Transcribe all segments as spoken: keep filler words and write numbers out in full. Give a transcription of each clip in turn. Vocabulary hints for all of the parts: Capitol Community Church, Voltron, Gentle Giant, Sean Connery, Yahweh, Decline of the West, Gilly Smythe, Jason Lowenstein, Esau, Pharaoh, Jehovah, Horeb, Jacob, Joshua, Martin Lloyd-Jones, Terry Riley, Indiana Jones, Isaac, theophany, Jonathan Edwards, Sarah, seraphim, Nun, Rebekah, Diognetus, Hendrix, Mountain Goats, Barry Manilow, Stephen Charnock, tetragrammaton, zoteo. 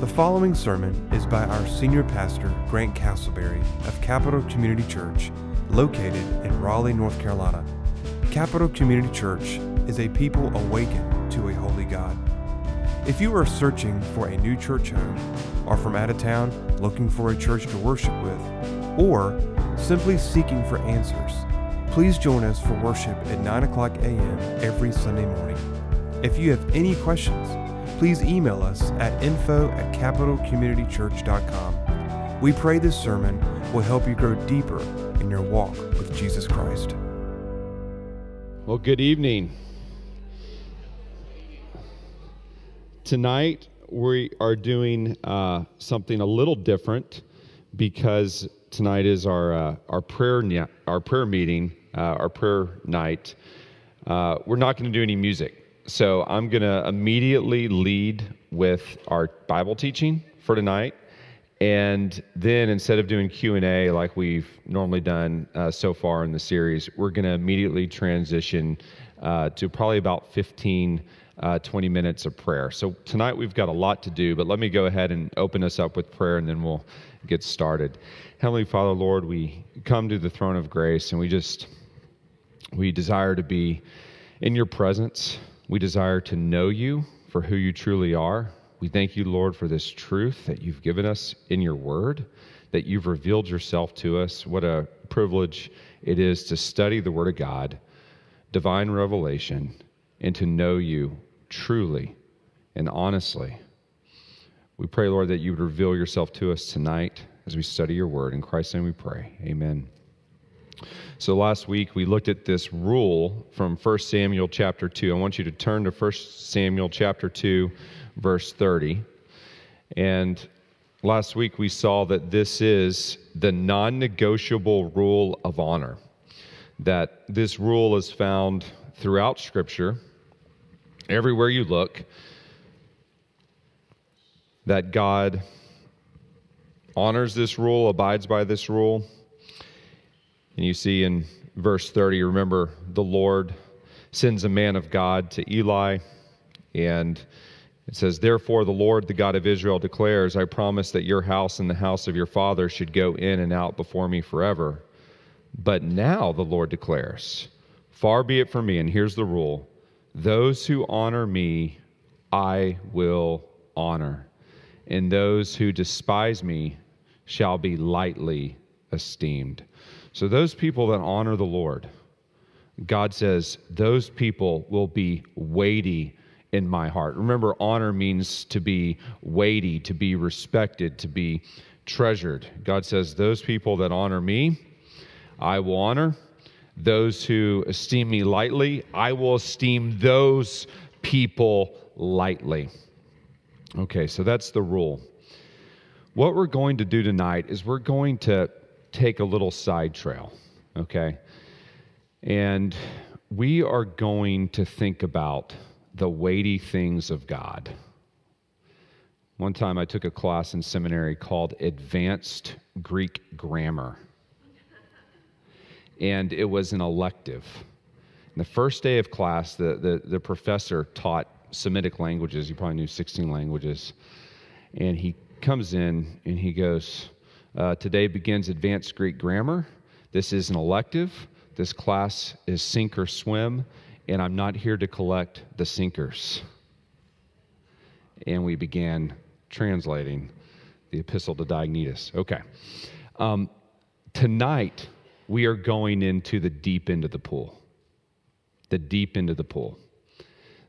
The following sermon is by our senior pastor, Grant Castleberry of Capitol Community Church, located in Raleigh, North Carolina. Capitol Community Church is a people awakened to a holy God. If you are searching for a new church home, or from out of town looking for a church to worship with, or simply seeking for answers, please join us for worship at nine o'clock a.m. every Sunday morning. If you have any questions, please email us at info at capital community church dot com. We pray this sermon will help you grow deeper in your walk with Jesus Christ. Well, good evening. Tonight we are doing uh, something a little different because tonight is our uh, our prayer ne- our prayer meeting, uh, our prayer night. Uh, we're not going to do any music. So I'm going to immediately lead with our Bible teaching for tonight, and then instead of doing Q and A like we've normally done uh, so far in the series, we're going to immediately transition uh, to probably about fifteen, twenty minutes of prayer. So tonight we've got a lot to do, but let me go ahead and open us up with prayer, and then we'll get started. Heavenly Father, Lord, we come to the throne of grace, and we just, we desire to be in your presence. We desire to know you for who you truly are. We thank you, Lord, for this truth that you've given us in your word, that you've revealed yourself to us. What a privilege it is to study the word of God, divine revelation, and to know you truly and honestly. We pray, Lord, that you would reveal yourself to us tonight as we study your word. In Christ's name we pray. Amen. So last week, we looked at this rule from First Samuel chapter two. I want you to turn to First Samuel chapter two, verse thirty. And last week, we saw that this is the non-negotiable rule of honor, that this rule is found throughout Scripture, everywhere you look, that God honors this rule, abides by this rule. And you see in verse thirty, remember, the Lord sends a man of God to Eli, and it says, "Therefore the Lord, the God of Israel, declares, I promise that your house and the house of your father should go in and out before me forever. But now the Lord declares, far be it from me," and here's the rule, "those who honor me, I will honor, and those who despise me shall be lightly esteemed." So those people that honor the Lord, God says, those people will be weighty in my heart. Remember, honor means to be weighty, to be respected, to be treasured. God says, those people that honor me, I will honor. Those who esteem me lightly, I will esteem those people lightly. Okay, so that's the rule. What we're going to do tonight is we're going to take a little side trail, okay? And we are going to think about the weighty things of God. One time I took a class in seminary called Advanced Greek Grammar, and it was an elective. And the first day of class, the, the, the professor taught Semitic languages. He probably knew sixteen languages. And he comes in and he goes, Uh, today begins Advanced Greek Grammar. This is an elective. This class is sink or swim, and I'm not here to collect the sinkers. And we began translating the Epistle to Diognetus. Okay. Um, tonight, we are going into the deep end of the pool. The deep end of the pool.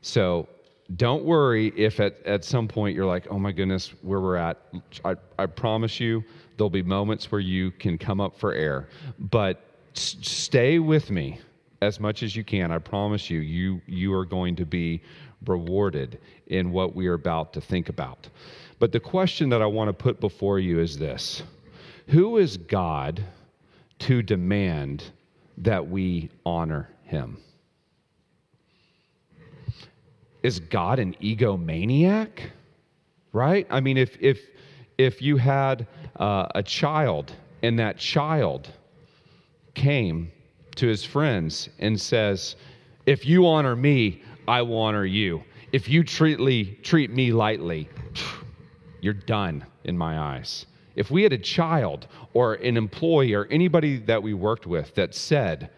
So don't worry if at, at some point you're like, oh my goodness, where we're at. I, I promise you, there'll be moments where you can come up for air, but s- stay with me as much as you can. I promise you, you you are going to be rewarded in what we are about to think about. But the question that I want to put before you is this: who is God to demand that we honor him? Is God an egomaniac? Right? I mean, if if if you had uh, a child and that child came to his friends and says, "If you honor me, I will honor you. If you treat, treat me lightly, you're done in my eyes. If we had a child or an employee or anybody that we worked with that said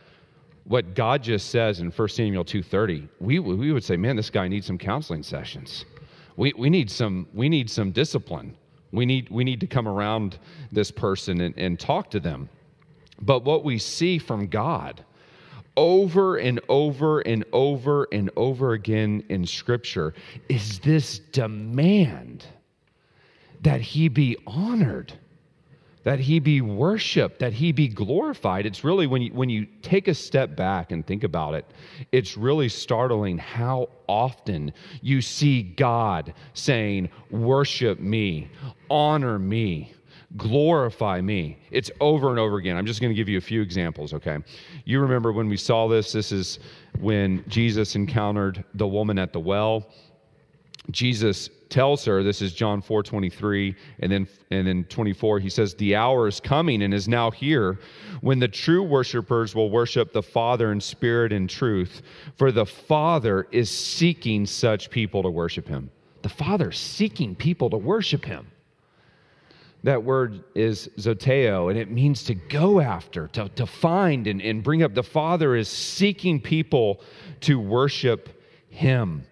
what God just says in First Samuel two thirty, we, we would say, man, this guy needs some counseling sessions. We, we, need, some, we need some discipline. We need, we need to come around this person and, and talk to them. But what we see from God over and over and over and over again in Scripture is this demand that he be honored, that he be worshiped, that he be glorified. It's really, when you, when you take a step back and think about it, it's really startling how often you see God saying, worship me, honor me, glorify me. It's over and over again. I'm just going to give you a few examples, okay? You remember when we saw this, this is when Jesus encountered the woman at the well. Jesus tells her, this is John four twenty-three, and then and then twenty-four, he says, the hour is coming and is now here when the true worshipers will worship the Father in spirit and truth, for the Father is seeking such people to worship him. The Father is seeking people to worship him. That word is zoteo, and it means to go after, to, to find and, and bring up. The Father is seeking people to worship him.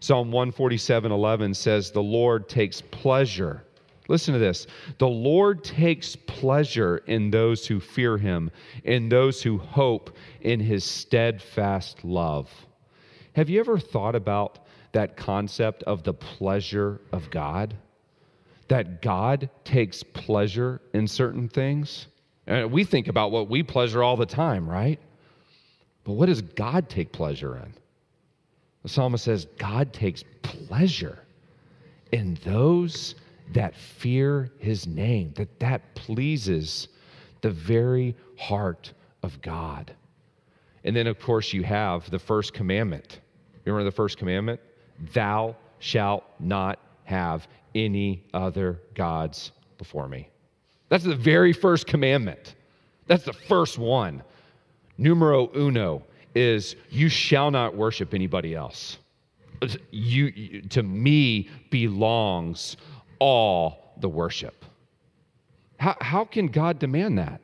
Psalm one forty-seven eleven says, the Lord takes pleasure. Listen to this. The Lord takes pleasure in those who fear him, in those who hope in his steadfast love. Have you ever thought about that concept of the pleasure of God? That God takes pleasure in certain things? And we think about what we pleasure all the time, right? But what does God take pleasure in? The psalmist says, God takes pleasure in those that fear his name, that that pleases the very heart of God. And then, of course, you have the first commandment. You remember the first commandment? Thou shalt not have any other gods before me. That's the very first commandment. That's the first one. Numero uno is you shall not worship anybody else. You, you, to me belongs all the worship. How, how can God demand that?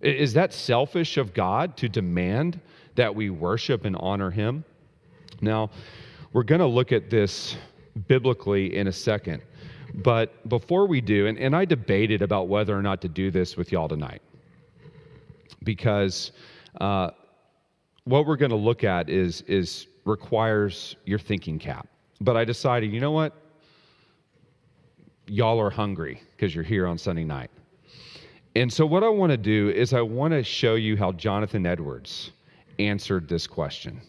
Is that selfish of God to demand that we worship and honor him? Now, we're going to look at this biblically in a second, but before we do, and, and I debated about whether or not to do this with y'all tonight, because uh, what we're going to look at is is requires your thinking cap. But I decided, you know what? Y'all are hungry because you're here on Sunday night. And so what I want to do is I want to show you how Jonathan Edwards answered this question.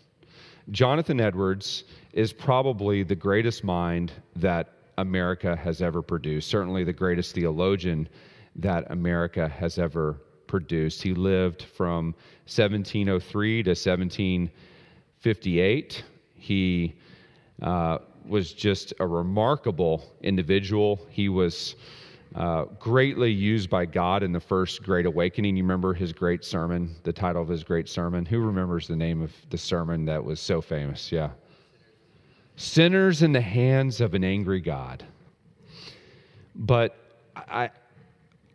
Jonathan Edwards is probably the greatest mind that America has ever produced, certainly the greatest theologian that America has ever produced. He lived from seventeen oh three to seventeen fifty-eight. He uh, was just a remarkable individual. He was uh, greatly used by God in the First Great Awakening. You remember his great sermon, the title of his great sermon? Who remembers the name of the sermon that was so famous? Yeah. Sinners in the Hands of an Angry God. But I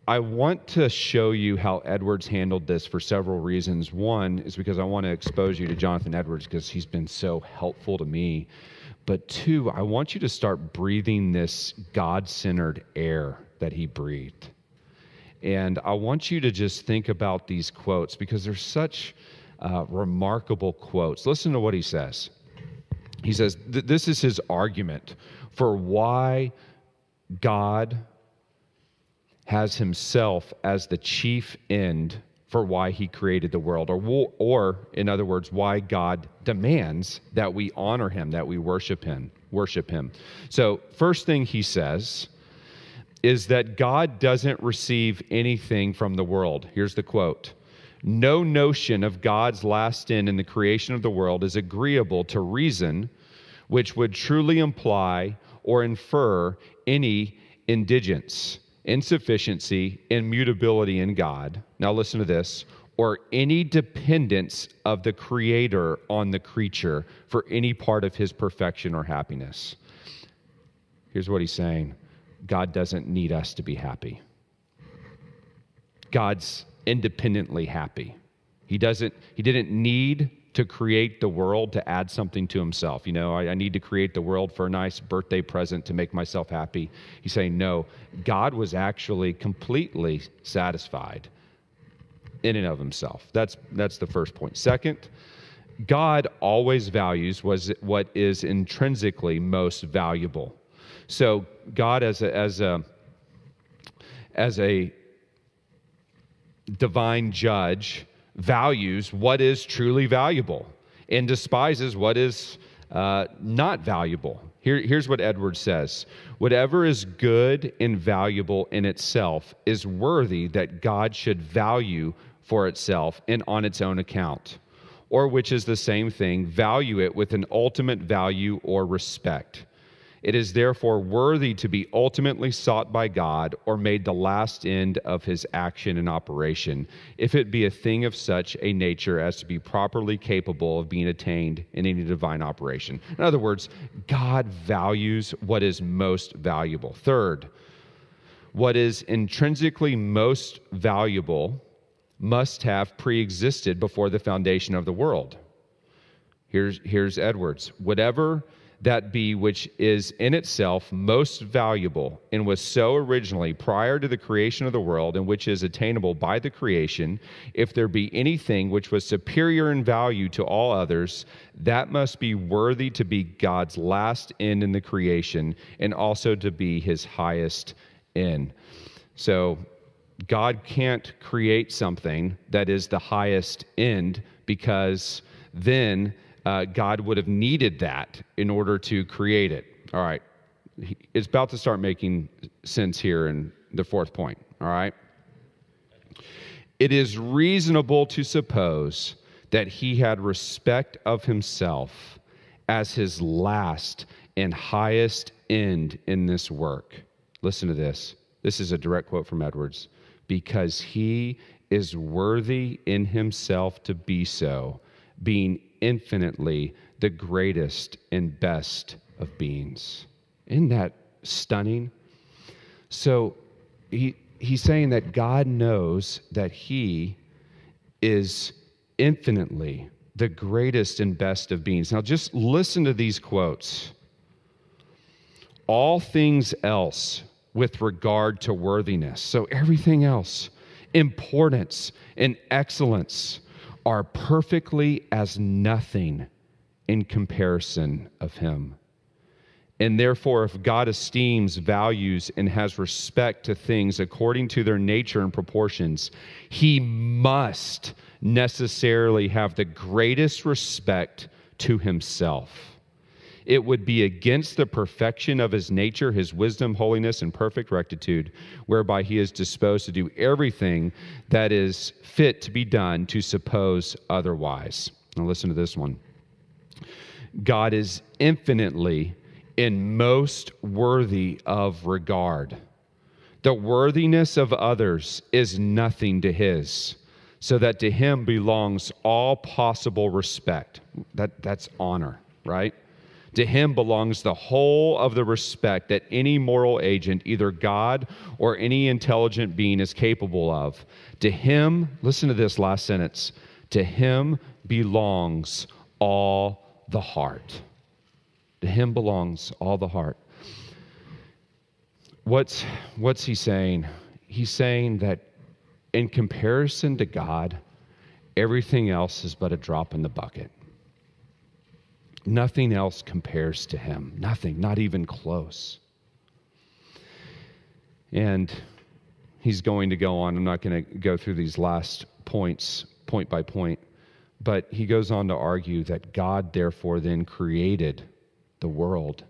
I want to show you how Edwards handled this for several reasons. One is because I want to expose you to Jonathan Edwards because he's been so helpful to me. But two, I want you to start breathing this God-centered air that he breathed. And I want you to just think about these quotes because they're such uh, remarkable quotes. Listen to what he says. He says, th- this is his argument for why God has himself as the chief end for why he created the world, or, or in other words, why God demands that we honor him, that we worship him, worship him. So first thing he says is that God doesn't receive anything from the world. Here's the quote. No notion of God's last end in the creation of the world is agreeable to reason, which would truly imply or infer any indigence, insufficiency, immutability in God. Now listen to this, or any dependence of the Creator on the creature for any part of his perfection or happiness. Here's what he's saying. God doesn't need us to be happy. God's independently happy. He doesn't, he didn't need to create the world to add something to himself. You know, I, I need to create the world for a nice birthday present to make myself happy. He's saying, no, God was actually completely satisfied in and of himself. That's, that's the first point. Second, God always values was what is intrinsically most valuable. So God as a, as a, as a divine judge values what is truly valuable and despises what is uh, not valuable. Here, here's what Edwards says. Whatever is good and valuable in itself is worthy that God should value for itself and on its own account, or which is the same thing, value it with an ultimate value or respect. It is therefore worthy to be ultimately sought by God or made the last end of his action and operation, if it be a thing of such a nature as to be properly capable of being attained in any divine operation. In other words, God values what is most valuable. Third, what is intrinsically most valuable must have pre-existed before the foundation of the world. Here's, here's Edwards. Whatever that be which is in itself most valuable and was so originally prior to the creation of the world and which is attainable by the creation, if there be anything which was superior in value to all others, that must be worthy to be God's last end in the creation and also to be his highest end. So God can't create something that is the highest end, because then Uh, God would have needed that in order to create it. All right. It's about to start making sense here in the fourth point. All right. It is reasonable to suppose that he had respect of himself as his last and highest end in this work. Listen to this. This is a direct quote from Edwards. Because he is worthy in himself to be so, being infinitely the greatest and best of beings. Isn't that stunning? So he he's saying that God knows that he is infinitely the greatest and best of beings. Now just listen to these quotes. All things else with regard to worthiness, so everything else, importance and excellence, are perfectly as nothing in comparison of him. And therefore, if God esteems, values, and has respect to things according to their nature and proportions, he must necessarily have the greatest respect to himself. It would be against the perfection of his nature, his wisdom, holiness, and perfect rectitude, whereby he is disposed to do everything that is fit to be done, to suppose otherwise. Now listen to this one. God is infinitely and most worthy of regard. The worthiness of others is nothing to his, so that to him belongs all possible respect. That, that's honor, right? To him belongs the whole of the respect that any moral agent, either God or any intelligent being, is capable of. To him, listen to this last sentence, to him belongs all the heart. To him belongs all the heart. What's, what's he saying? He's saying that in comparison to God, everything else is but a drop in the bucket. Nothing else compares to him. Nothing, not even close. And he's going to go on. I'm not going to go through these last points, point by point. But he goes on to argue that God, therefore, then created the world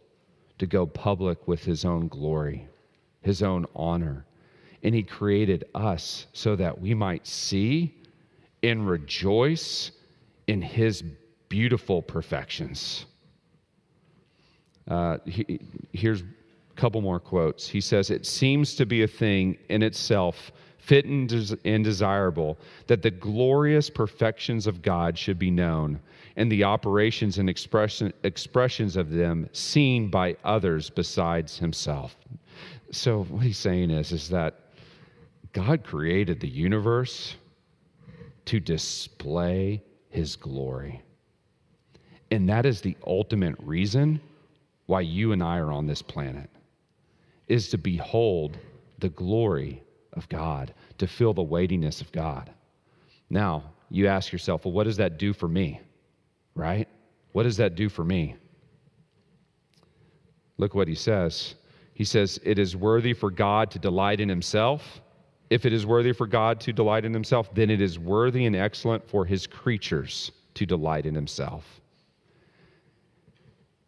to go public with his own glory, his own honor. And he created us so that we might see and rejoice in his beautiful perfections. Uh, he, here's a couple more quotes. He says, it seems to be a thing in itself fit and, des- and desirable that the glorious perfections of God should be known, and the operations and expression, expressions of them seen by others besides himself. So what he's saying is, is that God created the universe to display his glory. And that is the ultimate reason why you and I are on this planet, is to behold the glory of God, to feel the weightiness of God. Now, you ask yourself, well, what does that do for me, right? What does that do for me? Look what he says. He says, it is worthy for God to delight in himself. If it is worthy for God to delight in himself, then it is worthy and excellent for his creatures to delight in himself.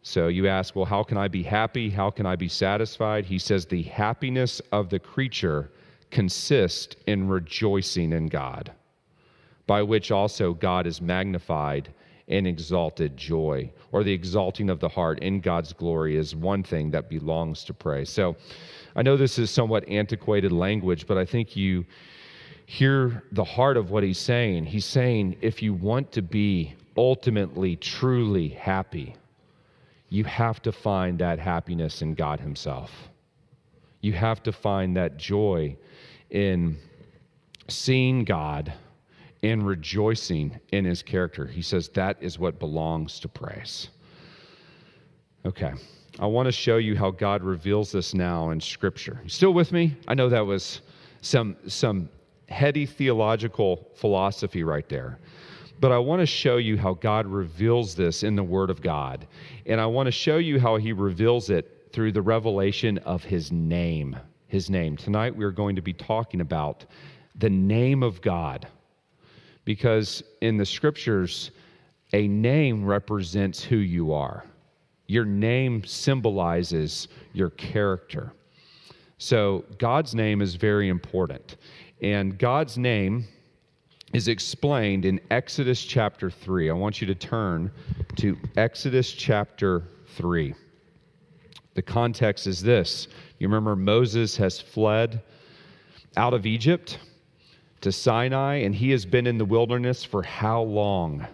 So you ask, well, how can I be happy? How can I be satisfied? He says, the happiness of the creature consists in rejoicing in God, by which also God is magnified and exalted. Joy, or the exalting of the heart in God's glory, is one thing that belongs to praise. So I know this is somewhat antiquated language, but I think you hear the heart of what he's saying. He's saying, if you want to be ultimately, truly happy, you have to find that happiness in God himself. You have to find that joy in seeing God and rejoicing in his character. He says that is what belongs to praise. Okay, I want to show you how God reveals this now in Scripture. You still with me? I know that was some, some heady theological philosophy right there. But I want to show you how God reveals this in the Word of God. And I want to show you how he reveals it through the revelation of his name. His name. Tonight we are going to be talking about the name of God. Because in the Scriptures, a name represents who you are. Your name symbolizes your character. So God's name is very important. And God's name is explained in Exodus chapter three. I want you to turn to Exodus chapter three. The context is this. You remember Moses has fled out of Egypt to Sinai, and he has been in the wilderness for how long?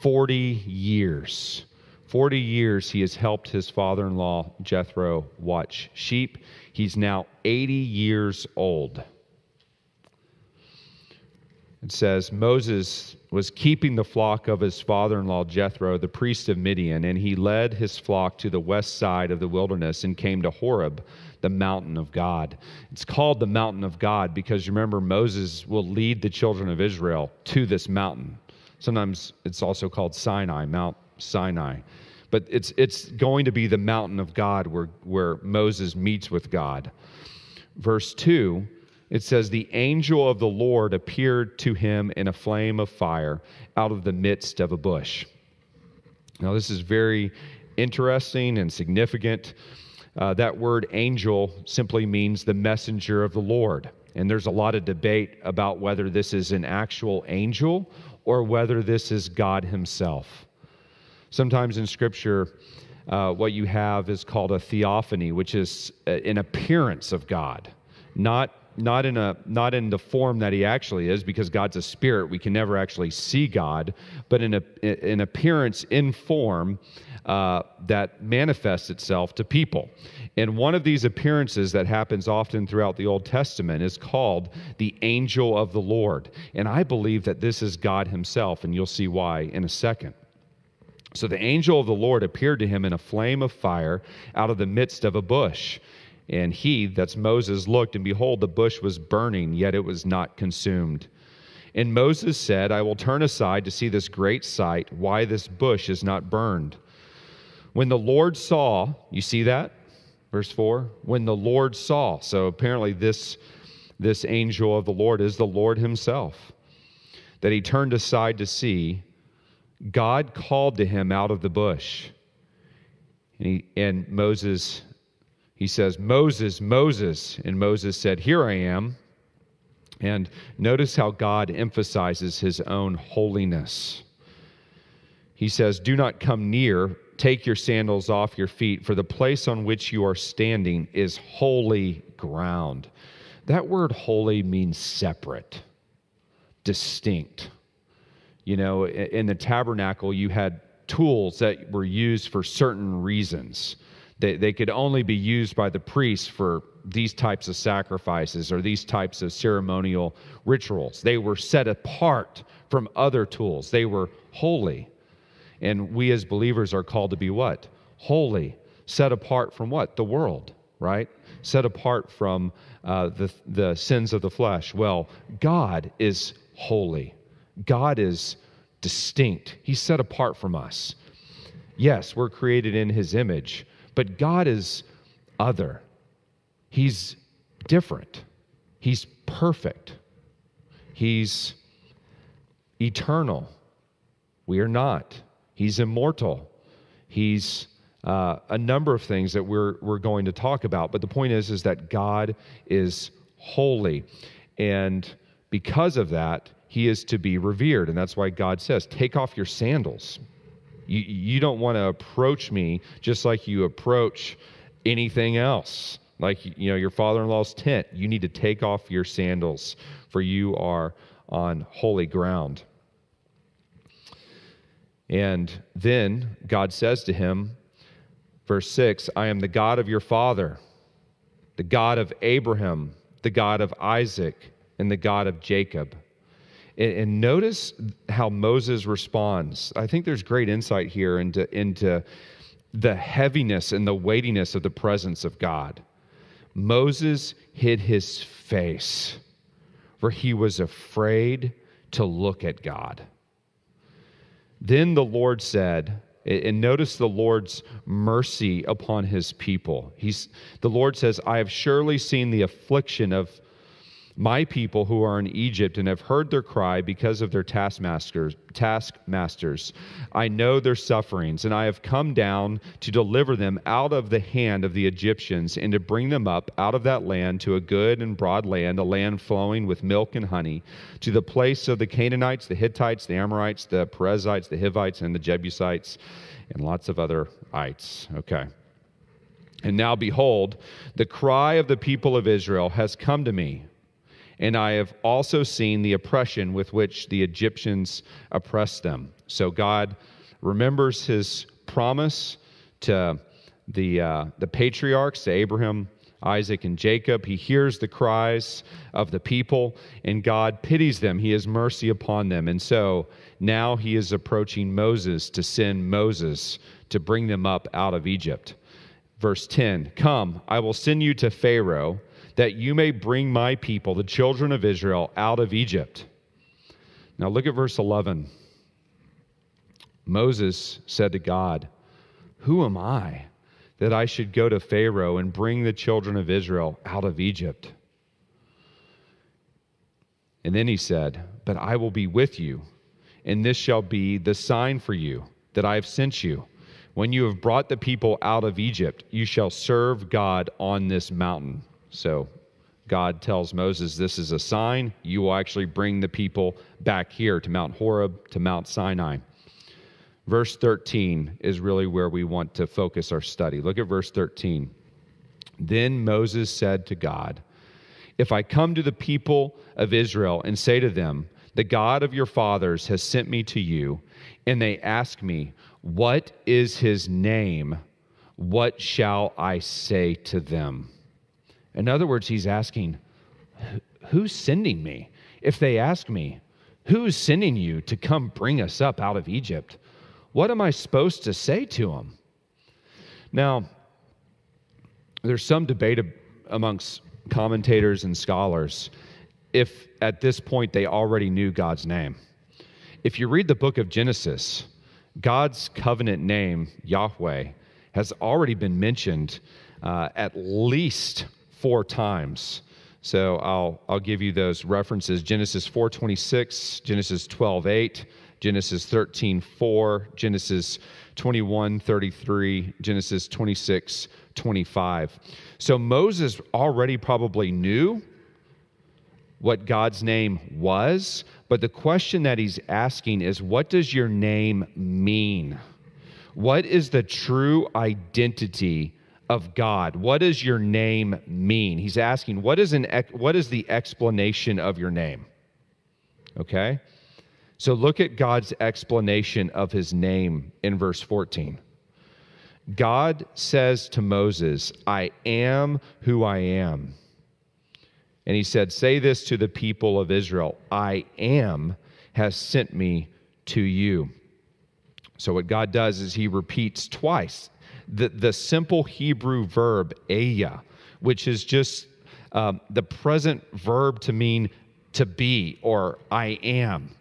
forty years. forty years he has helped his father-in-law Jethro watch sheep. He's now eighty years old. It says, Moses was keeping the flock of his father-in-law Jethro, the priest of Midian, and he led his flock to the west side of the wilderness and came to Horeb, the mountain of God. It's called the mountain of God because, remember, Moses will lead the children of Israel to this mountain. Sometimes it's also called Sinai, Mount Sinai. But it's it's going to be the mountain of God where, where Moses meets with God. Verse two, it says, the angel of the Lord appeared to him in a flame of fire out of the midst of a bush. Now, this is very interesting and significant. Uh, that word angel simply means the messenger of the Lord. And there's a lot of debate about whether this is an actual angel or whether this is God himself. Sometimes in Scripture, uh, what you have is called a theophany, which is an appearance of God, not Not in a not in the form that he actually is, because God's a spirit. We can never actually see God, but in a, an appearance in form uh, that manifests itself to people. And one of these appearances that happens often throughout the Old Testament is called the angel of the Lord. And I believe that this is God himself, and you'll see why in a second. So the angel of the Lord appeared to him in a flame of fire out of the midst of a bush. And he, that's Moses, looked, and behold, the bush was burning, yet it was not consumed. And Moses said, I will turn aside to see this great sight, why this bush is not burned. When the Lord saw, you see that? Verse four, when the Lord saw. So apparently this, this angel of the Lord is the Lord himself. That he turned aside to see, God called to him out of the bush. And, he, and Moses He says, Moses, Moses. And Moses said, here I am. And notice how God emphasizes his own holiness. He says, do not come near. Take your sandals off your feet, for the place on which you are standing is holy ground. That word holy means separate, distinct. You know, in the tabernacle, you had tools that were used for certain reasons. They, they could only be used by the priests for these types of sacrifices or these types of ceremonial rituals. They were set apart from other tools. They were holy. And we as believers are called to be what? Holy. Set apart from what? The world, right? Set apart from uh, the, the sins of the flesh. Well, God is holy. God is distinct. He's set apart from us. Yes, we're created in His image, but God is other. He's different. He's perfect. He's eternal. We are not. He's immortal. He's uh, a number of things that we're we're going to talk about. But the point is, is that God is holy, and because of that, He is to be revered. And that's why God says, "Take off your sandals. You you don't want to approach me just like you approach anything else." Like, you know, your father-in-law's tent, you need to take off your sandals, for you are on holy ground. And then God says to him, verse six, I am the God of your father, the God of Abraham, the God of Isaac, and the God of Jacob. And, and notice how Moses responds. I think there's great insight here into, into the heaviness and the weightiness of the presence of God. Moses hid his face, for he was afraid to look at God. Then the Lord said, and notice the Lord's mercy upon His people. He's, the Lord says, I have surely seen the affliction of my people who are in Egypt and have heard their cry because of their taskmasters. taskmasters. I know their sufferings, and I have come down to deliver them out of the hand of the Egyptians and to bring them up out of that land to a good and broad land, a land flowing with milk and honey, to the place of the Canaanites, the Hittites, the Amorites, the Perizzites, the Hivites, and the Jebusites, and lots of other ites. Okay. And now behold, the cry of the people of Israel has come to me, and I have also seen the oppression with which the Egyptians oppressed them. So God remembers His promise to the uh, the patriarchs, to Abraham, Isaac, and Jacob. He hears the cries of the people, and God pities them. He has mercy upon them. And so now He is approaching Moses to send Moses to bring them up out of Egypt. Verse ten, come, I will send you to Pharaoh, that you may bring my people, the children of Israel, out of Egypt. Now look at verse eleven. Moses said to God, who am I that I should go to Pharaoh and bring the children of Israel out of Egypt? And then He said, but I will be with you, and this shall be the sign for you that I have sent you. When you have brought the people out of Egypt, you shall serve God on this mountain. So God tells Moses, this is a sign. You will actually bring the people back here to Mount Horeb, to Mount Sinai. Verse thirteen is really where we want to focus our study. Look at verse thirteen. Then Moses said to God, if I come to the people of Israel and say to them, the God of your fathers has sent me to you, and they ask me, what is His name? What shall I say to them? In other words, He's asking, who's sending me? If they ask me, who's sending you to come bring us up out of Egypt? What am I supposed to say to them? Now, there's some debate amongst commentators and scholars if at this point they already knew God's name. If you read the book of Genesis, God's covenant name, Yahweh, has already been mentioned uh, at least four times. So I'll I'll give you those references. Genesis four twenty-six, Genesis twelve eight, Genesis thirteen four, Genesis twenty-one thirty-three, Genesis twenty-six twenty-five. So Moses already probably knew what God's name was, but the question that he's asking is, what does your name mean? What is the true identity of God? What does your name mean? He's asking, what is an what is the explanation of your name? Okay? So look at God's explanation of His name in verse fourteen. God says to Moses, I am who I am. And he said, say this to the people of Israel, I am has sent me to you. So what God does is he repeats twice the, the simple Hebrew verb, eya, which is just um, the present verb to mean to be or I am.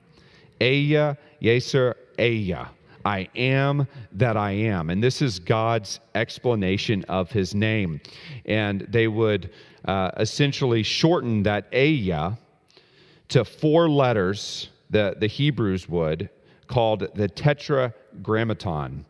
Eya, yeser, eya. I am that I am. And this is God's explanation of his name. And they would uh, essentially shorten that Eya to four letters, the, the Hebrews would, called the tetragrammaton.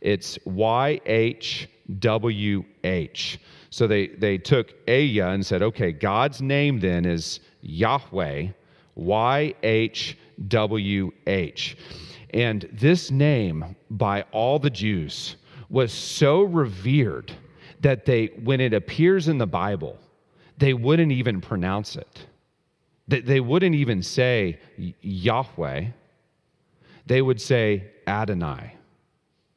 It's Y H W H. So they, they took Eya and said, okay, God's name then is Yahweh, Y H W H. And this name by all the Jews was so revered that they, when it appears in the Bible, they wouldn't even pronounce it. They, they wouldn't even say Yahweh. They would say Adonai.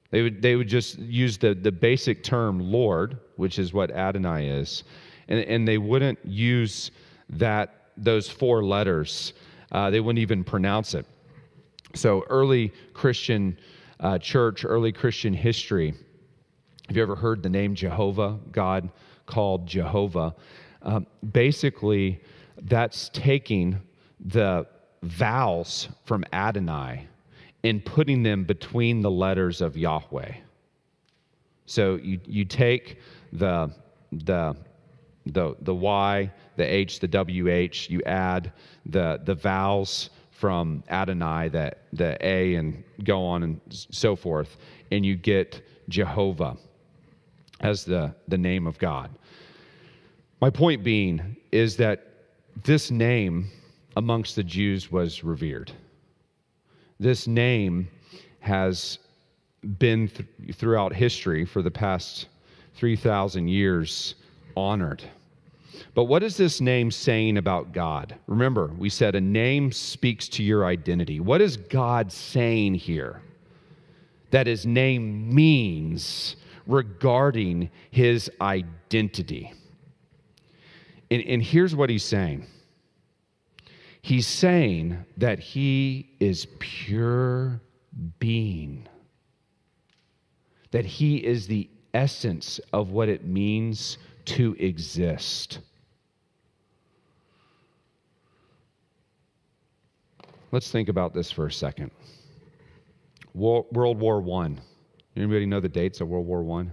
They would, they would just use the, the basic term Lord, which is what Adonai is, and, and they wouldn't use that those four letters. Uh, they wouldn't even pronounce it. So early Christian uh, church, early Christian history, have you ever heard the name Jehovah, God called Jehovah? Um, basically, that's taking the vowels from Adonai and putting them between the letters of Yahweh. So you you take the the the the Y, the H, the W H, you add the the vowels from Adonai, the, the A, and go on and so forth, and you get Jehovah as the, the name of God. My point being is that this name amongst the Jews was revered. This name has been th- throughout history for the past three thousand years honored. But what is this name saying about God? Remember, we said a name speaks to your identity. What is God saying here that his name means regarding his identity? And, and here's what he's saying. He's saying that he is pure being, that he is the essence of what it means to exist. Let's think about this for a second. World War One. Anybody know the dates of World War One?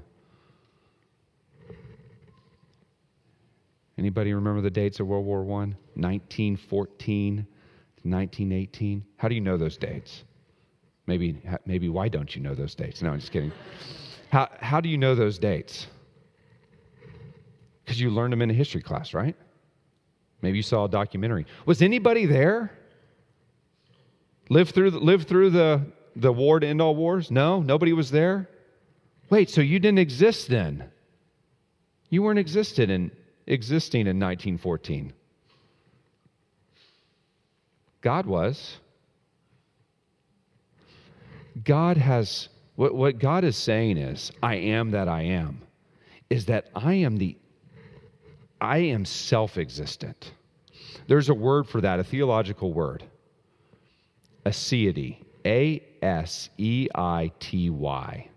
Anybody remember the dates of World War One? nineteen fourteen to nineteen eighteen. How do you know those dates? Maybe, maybe why don't you know those dates? No, I'm just kidding. How how do you know those dates? Because you learned them in a history class, right? Maybe you saw a documentary. Was anybody there? Lived through the, lived through the, the war to end all wars? No, nobody was there? Wait, so you didn't exist then? You weren't existed in, existing in nineteen fourteen. God was. God has, what, what God is saying is, I am that I am, is that I am the I am self-existent. There's a word for that, a theological word. Aseity. A S E I T Y.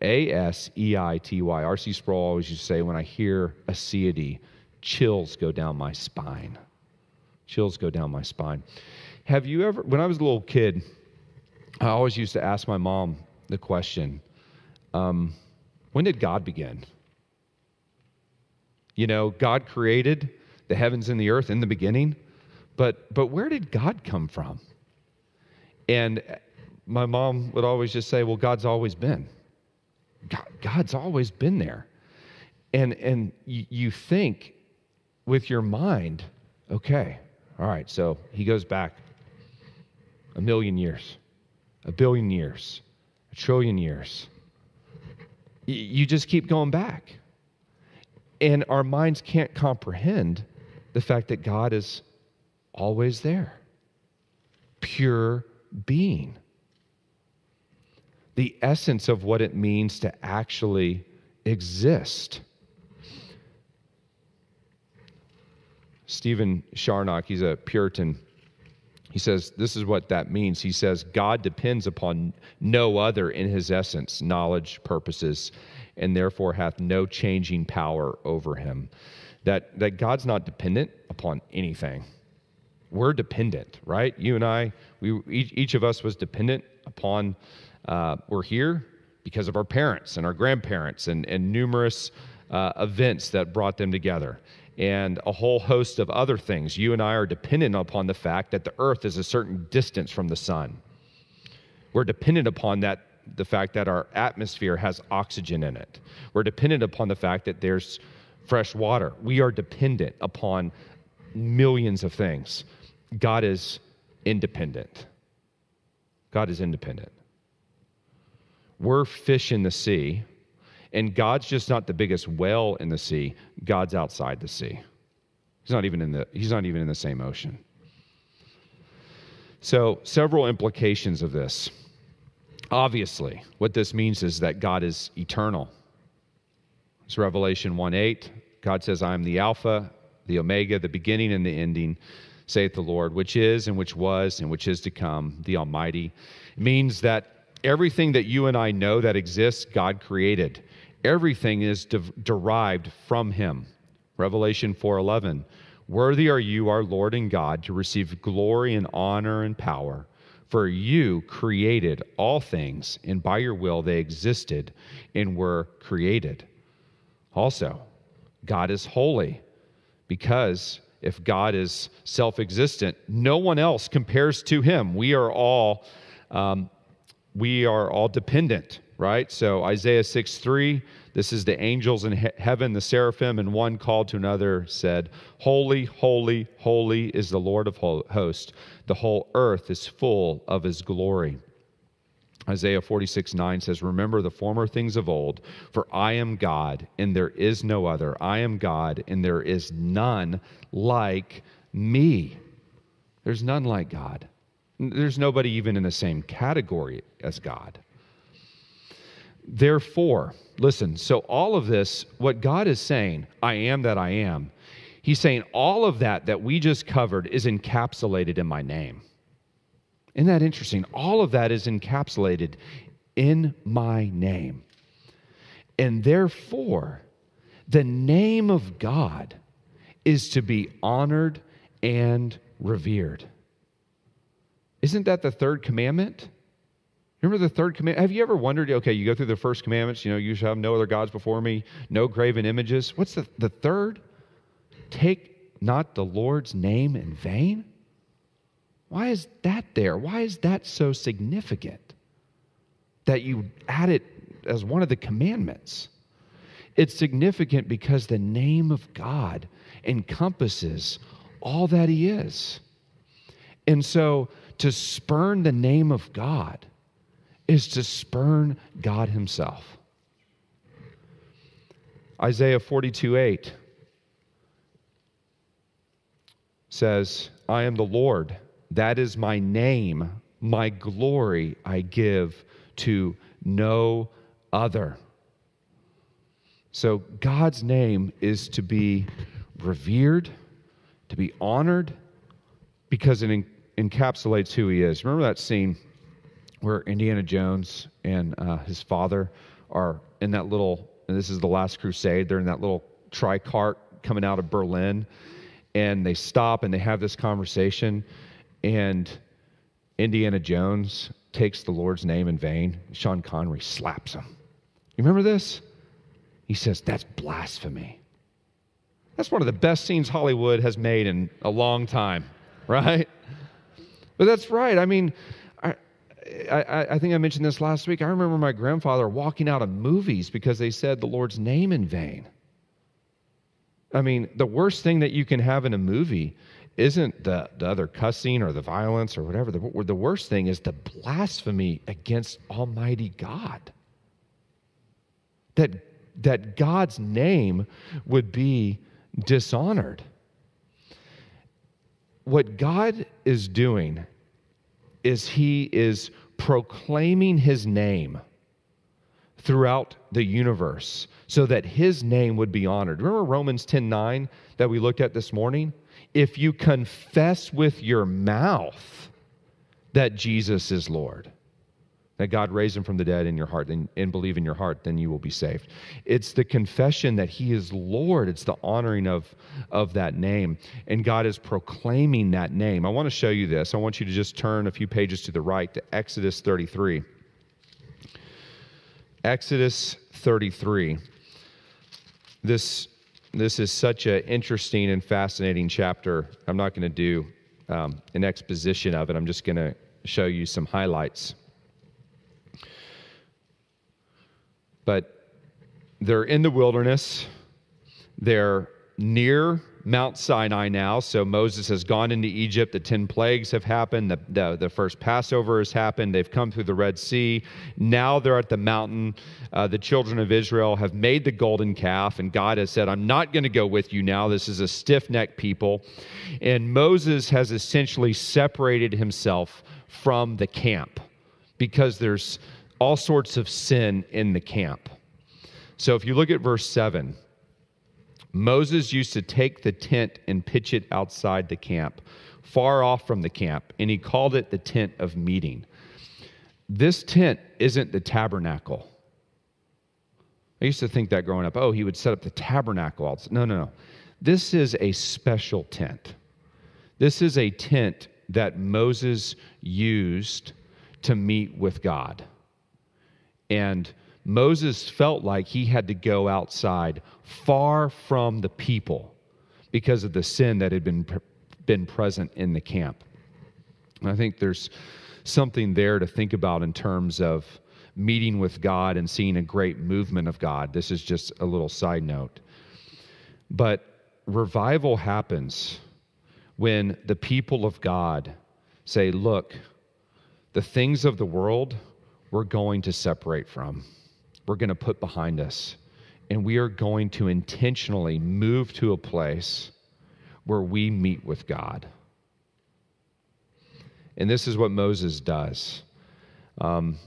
A S E I T Y. R C. Sproul always used to say, when I hear aseity, chills go down my spine. Chills go down my spine. Have you ever, when I was a little kid, I always used to ask my mom the question, um, when did God begin? You know, God created the heavens and the earth in the beginning, but but where did God come from? And my mom would always just say, well, God's always been. God, God's always been there. And, and you, you think with your mind, okay, all right, so he goes back a million years, a billion years, a trillion years. You, you just keep going back. And our minds can't comprehend the fact that God is always there, pure being. the essence of what it means to actually exist. Stephen Charnock, he's a Puritan, he says, this is what that means. He says, God depends upon no other in his essence, knowledge, purposes, and therefore hath no changing power over him. That, that God's not dependent upon anything. We're dependent, right? You and I, we each, each of us was dependent upon, uh, we're here because of our parents and our grandparents and, and numerous uh, events that brought them together. And a whole host of other things. You and I are dependent upon the fact that the earth is a certain distance from the sun. We're dependent upon that, the fact that our atmosphere has oxygen in it. We're dependent upon the fact that there's fresh water. We are dependent upon millions of things. God is independent. God is independent. We're fish in the sea. And God's just not the biggest whale in the sea. God's outside the sea. He's not even in the, he's not even in the same ocean. So several implications of this. Obviously, what this means is that God is eternal. It's Revelation one eight. God says, I am the Alpha, the Omega, the beginning and the ending, saith the Lord, which is and which was and which is to come, the Almighty. It means that everything that you and I know that exists, God created. Everything is de- derived from him. Revelation four eleven, worthy are you, our Lord and God, to receive glory and honor and power, for you created all things, and by your will they existed and were created. Also, God is holy, because if God is self-existent, no one else compares to him. We are all... Um, We are all dependent, right? So Isaiah six three, this is the angels in he- heaven, the seraphim, and one called to another said, holy, holy, holy is the Lord of hosts. The whole earth is full of his glory. Isaiah forty-six nine says, remember the former things of old, for I am God, and there is no other. I am God, and there is none like me. There's none like God. There's nobody even in the same category as God. Therefore, listen, so all of this, what God is saying, I am that I am, he's saying all of that that we just covered is encapsulated in my name. Isn't that interesting? All of that is encapsulated in my name. And therefore, the name of God is to be honored and revered. Isn't that the third commandment? Remember the third commandment? Have you ever wondered, okay, you go through the first commandments, you know, you shall have no other gods before me, no graven images. What's the, the third? Take not the Lord's name in vain? Why is that there? Why is that so significant that you add it as one of the commandments? It's significant because the name of God encompasses all that he is. And so, to spurn the name of God is to spurn God himself. Isaiah forty-two eight says, I am the Lord, that is my name, my glory I give to no other. So God's name is to be revered, to be honored, because it in- encapsulates who he is. Remember that scene where Indiana Jones and uh, his father are in that little, and this is the Last Crusade, they're in that little tricart coming out of Berlin, and they stop and they have this conversation, and Indiana Jones takes the Lord's name in vain. Sean Connery slaps him. You remember this? He says, that's blasphemy. That's one of the best scenes Hollywood has made in a long time, right? But that's right. I mean, I, I I think I mentioned this last week. I remember my grandfather walking out of movies because they said the Lord's name in vain. I mean, the worst thing that you can have in a movie isn't the, the other cussing or the violence or whatever. The, the worst thing is the blasphemy against Almighty God. That, that God's name would be dishonored. What God is doing is he is proclaiming his name throughout the universe so that his name would be honored. Remember Romans ten nine that we looked at this morning? If you confess with your mouth that Jesus is Lord, that God raised him from the dead in your heart and, and believe in your heart, then you will be saved. It's the confession that he is Lord. It's the honoring of, of that name. And God is proclaiming that name. I want to show you this. I want you to just turn a few pages to the right to Exodus thirty-three. Exodus thirty-three. This, this is such an interesting and fascinating chapter. I'm not going to do um, an exposition of it. I'm just going to show you some highlights. But they're in the wilderness. They're near Mount Sinai now. So Moses has gone into Egypt. The ten plagues have happened. The, the, the first Passover has happened. They've come through the Red Sea. Now they're at the mountain. Uh, the children of Israel have made the golden calf. And God has said, I'm not going to go with you now. This is a stiff-necked people. And Moses has essentially separated himself from the camp because there's all sorts of sin in the camp. So if you look at verse seven, Moses used to take the tent and pitch it outside the camp, far off from the camp, and he called it the tent of meeting. This tent isn't the tabernacle. I used to think that growing up, oh, he would set up the tabernacle outside. No, no, no. This is a special tent. This is a tent that Moses used to meet with God. And Moses felt like he had to go outside far from the people because of the sin that had been, been present in the camp. And I think there's something there to think about in terms of meeting with God and seeing a great movement of God. This is just a little side note. But revival happens when the people of God say, look, the things of the world we're going to separate from, we're going to put behind us, and we are going to intentionally move to a place where we meet with God. And this is what Moses does. Um,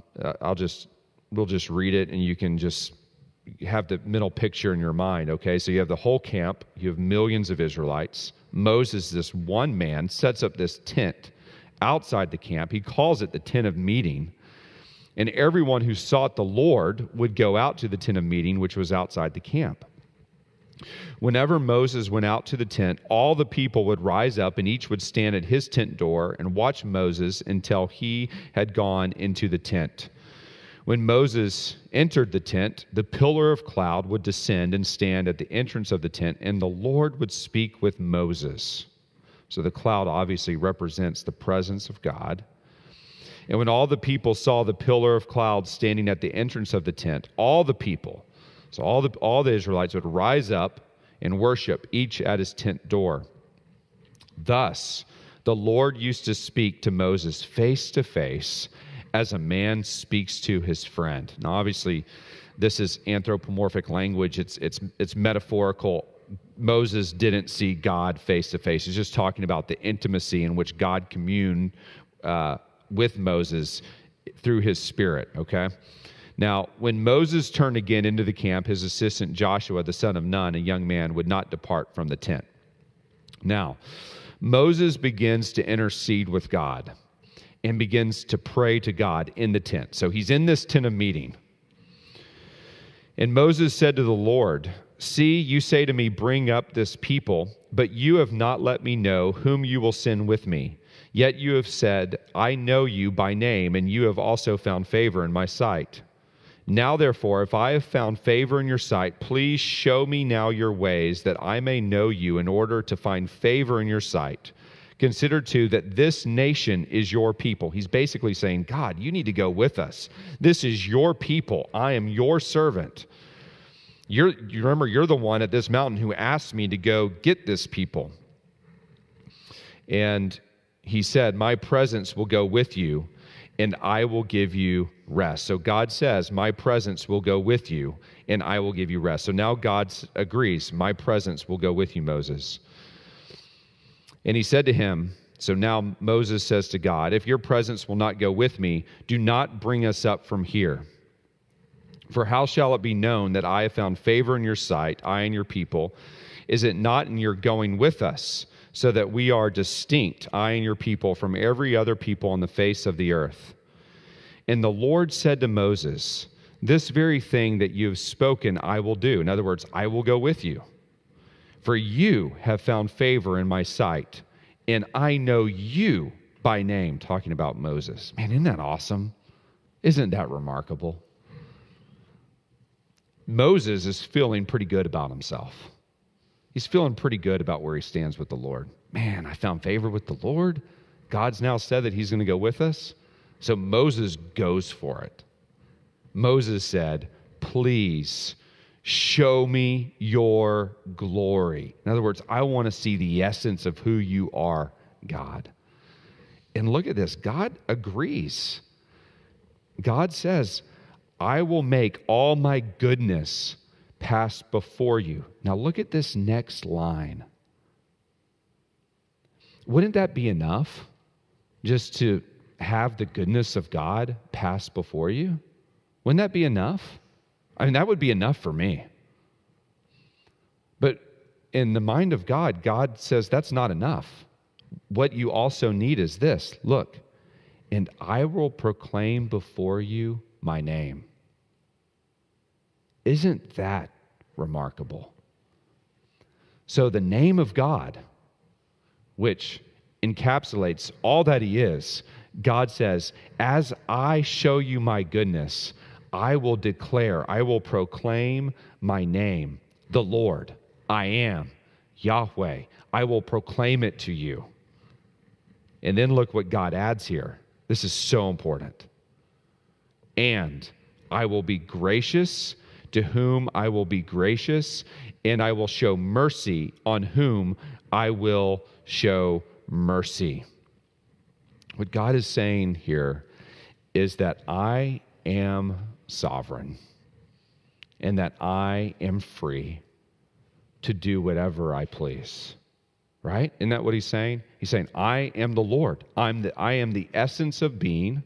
I'll just, we'll just read it, and you can just have the mental picture in your mind, okay? So you have the whole camp, you have millions of Israelites. Moses, this one man, sets up this tent outside the camp. He calls it the tent of meeting. And everyone who sought the Lord would go out to the tent of meeting, which was outside the camp. Whenever Moses went out to the tent, all the people would rise up, and each would stand at his tent door and watch Moses until he had gone into the tent. When Moses entered the tent, the pillar of cloud would descend and stand at the entrance of the tent, and the Lord would speak with Moses. So the cloud obviously represents the presence of God. And when all the people saw the pillar of cloud standing at the entrance of the tent, all the people, so all the all the Israelites would rise up and worship, each at his tent door. Thus, the Lord used to speak to Moses face to face as a man speaks to his friend. Now, obviously, this is anthropomorphic language. It's it's it's metaphorical. Moses didn't see God face to face. He's just talking about the intimacy in which God communed uh with Moses through his spirit, okay? Now, when Moses turned again into the camp, his assistant Joshua, the son of Nun, a young man, would not depart from the tent. Now, Moses begins to intercede with God and begins to pray to God in the tent. So he's in this tent of meeting. And Moses said to the Lord, see, you say to me, bring up this people, but you have not let me know whom you will send with me. Yet you have said, I know you by name, and you have also found favor in my sight. Now, therefore, if I have found favor in your sight, please show me now your ways, that I may know you in order to find favor in your sight. Consider, too, that this nation is your people. He's basically saying, God, you need to go with us. This is your people. I am your servant. You're, you remember, you're the one at this mountain who asked me to go get this people. And he said, my presence will go with you, and I will give you rest. So God says, my presence will go with you, and I will give you rest. So now God agrees, my presence will go with you, Moses. And he said to him, So now Moses says to God, if your presence will not go with me, do not bring us up from here. For how shall it be known that I have found favor in your sight, I and your people? Is it not in your going with us, so that we are distinct, I and your people, from every other people on the face of the earth? And the Lord said to Moses, this very thing that you have spoken I will do. In other words, I will go with you. For you have found favor in my sight, and I know you by name. Talking about Moses. Man, isn't that awesome? Isn't that remarkable? Moses is feeling pretty good about himself. He's feeling pretty good about where he stands with the Lord. Man, I found favor with the Lord. God's now said that he's going to go with us. So Moses goes for it. Moses said, please show me your glory. In other words, I want to see the essence of who you are, God. And look at this. God agrees. God says, I will make all my goodness pass before you. Now look at this next line. Wouldn't that be enough just to have the goodness of God pass before you? Wouldn't that be enough? I mean, that would be enough for me. But in the mind of God, God says that's not enough. What you also need is this. Look, and I will proclaim before you my name. Isn't that remarkable? So the name of God, which encapsulates all that he is, God says, as I show you my goodness, I will declare, I will proclaim my name, the Lord, I am, Yahweh. I will proclaim it to you. And then look what God adds here. This is so important. And I will be gracious to whom I will be gracious, and I will show mercy on whom I will show mercy. What God is saying here is that I am sovereign and that I am free to do whatever I please. Right? Isn't that what he's saying? He's saying, I am the Lord. I'm the, I am the essence of being,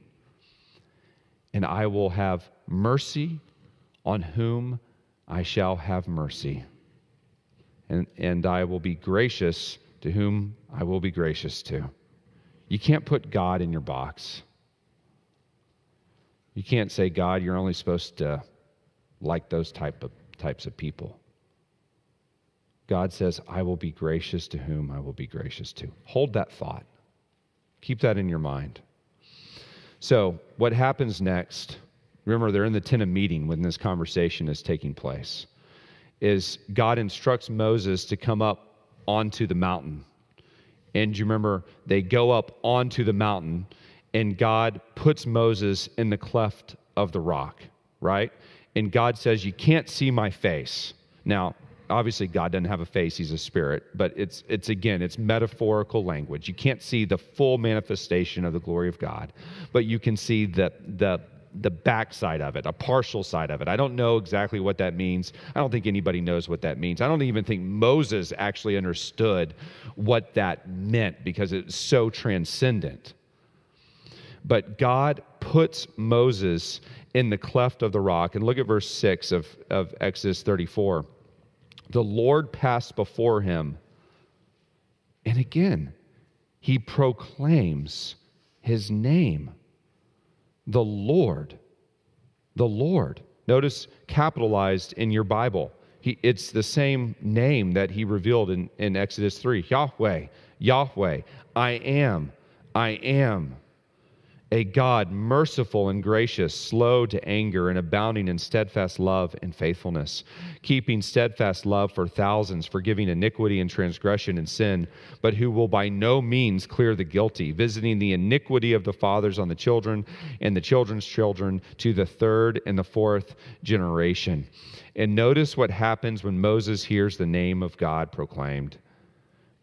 and I will have mercy on whom I shall have mercy. And, and I will be gracious to whom I will be gracious to. You can't put God in your box. You can't say, God, you're only supposed to like those type of types of people. God says, I will be gracious to whom I will be gracious to. Hold that thought. Keep that in your mind. So what happens next, remember they're in the tent of meeting when this conversation is taking place, is God instructs Moses to come up onto the mountain. And you remember they go up onto the mountain, and God puts Moses in the cleft of the rock, right? And God says, you can't see my face. Now, obviously God doesn't have a face, he's a spirit, but it's, it's again, it's metaphorical language. You can't see the full manifestation of the glory of God, but you can see the, the, the backside of it, a partial side of it. I don't know exactly what that means. I don't think anybody knows what that means. I don't even think Moses actually understood what that meant because it's so transcendent. But God puts Moses in the cleft of the rock. And look at verse six of, of Exodus thirty-four. The Lord passed before him. And again, he proclaims his name. The Lord, the Lord. Notice capitalized in your Bible. He, it's the same name that he revealed in, in Exodus three. Yahweh, Yahweh, I am, I am. A God merciful and gracious, slow to anger and abounding in steadfast love and faithfulness, keeping steadfast love for thousands, forgiving iniquity and transgression and sin, but who will by no means clear the guilty, visiting the iniquity of the fathers on the children and the children's children to the third and the fourth generation. And notice what happens when Moses hears the name of God proclaimed.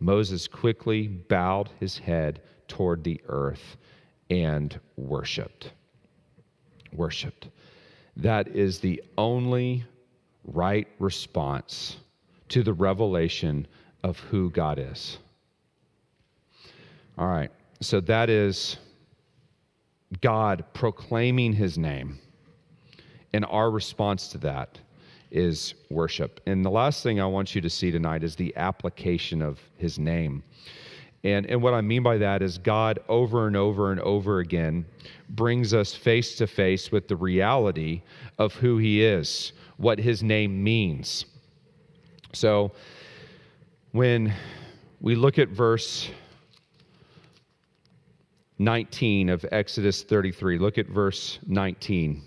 Moses quickly bowed his head toward the earth and worshipped. Worshipped. That is the only right response to the revelation of who God is. All right, so that is God proclaiming his name, and our response to that is worship. And the last thing I want you to see tonight is the application of his name. And, and what I mean by that is God over and over and over again brings us face to face with the reality of who he is, what his name means. So when we look at verse nineteen of Exodus thirty-three, look at verse nineteen.